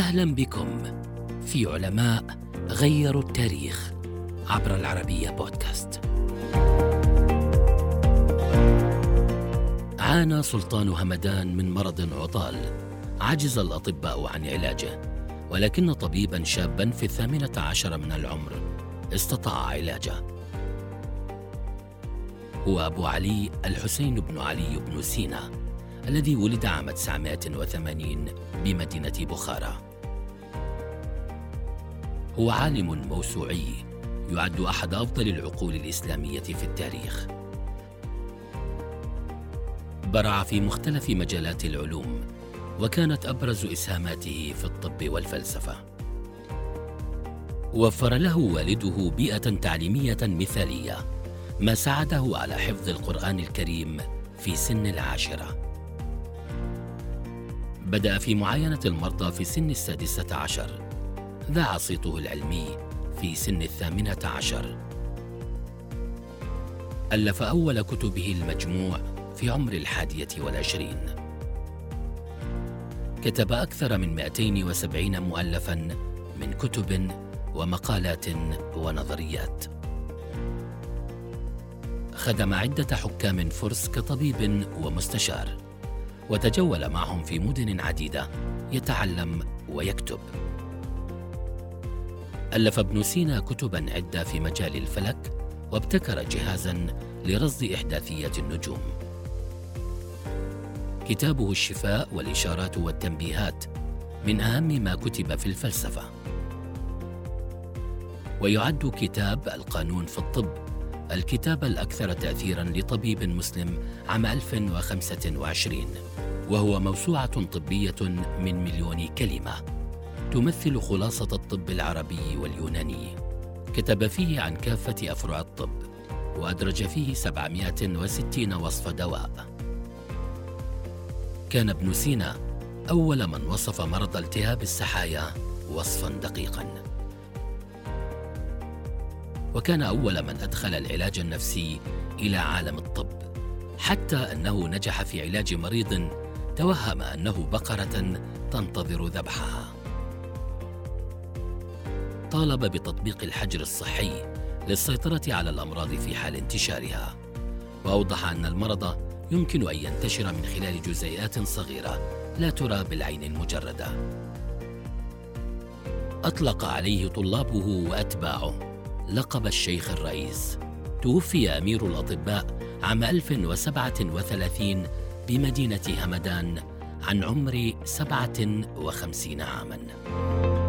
أهلا بكم في علماء غيروا التاريخ عبر العربية بودكاست. عانى سلطان همدان من مرض عضال عجز الأطباء عن علاجه، ولكن طبيبا شابا في 18 من العمر استطاع علاجه، هو أبو علي الحسين بن علي بن سينا الذي ولد عام 980 بمدينة بخارة. هو عالم موسوعي يعد أحد أفضل العقول الإسلامية في التاريخ، برع في مختلف مجالات العلوم، وكانت أبرز إسهاماته في الطب والفلسفة. وفر له والده بيئة تعليمية مثالية، ما ساعده على حفظ القرآن الكريم في سن 10. بدأ في معاينة المرضى في سن 16، ذاع صيته العلمي في سن 18، ألف أول كتبه المجموع في عمر 21. كتب أكثر من 270 مؤلفاً من كتب ومقالات ونظريات. خدم عدة حكام فرس كطبيب ومستشار، وتجول معهم في مدن عديدة يتعلم ويكتب. ألف ابن سينا كتباً عدة في مجال الفلك، وابتكر جهازاً لرصد إحداثية النجوم. كتابه الشفاء والإشارات والتنبيهات من أهم ما كتب في الفلسفة، ويعد كتاب القانون في الطب الكتاب الأكثر تأثيراً لطبيب مسلم عام 1025، وهو موسوعة طبية من 1,000,000 كلمة تمثل خلاصة الطب العربي واليوناني. كتب فيه عن كافة أفرع الطب، وأدرج فيه 760 وصف دواء. كان ابن سينا أول من وصف مرض التهاب السحايا وصفاً دقيقاً، وكان أول من أدخل العلاج النفسي إلى عالم الطب، حتى أنه نجح في علاج مريض توهم أنه بقرة تنتظر ذبحها. طالب بتطبيق الحجر الصحي للسيطرة على الأمراض في حال انتشارها، وأوضح أن المرض يمكن أن ينتشر من خلال جزيئات صغيرة لا ترى بالعين المجردة. أطلق عليه طلابه وأتباعه لقب الشيخ الرئيس. توفي أمير الأطباء عام 1037 بمدينة همدان عن عمر 57 عاماً.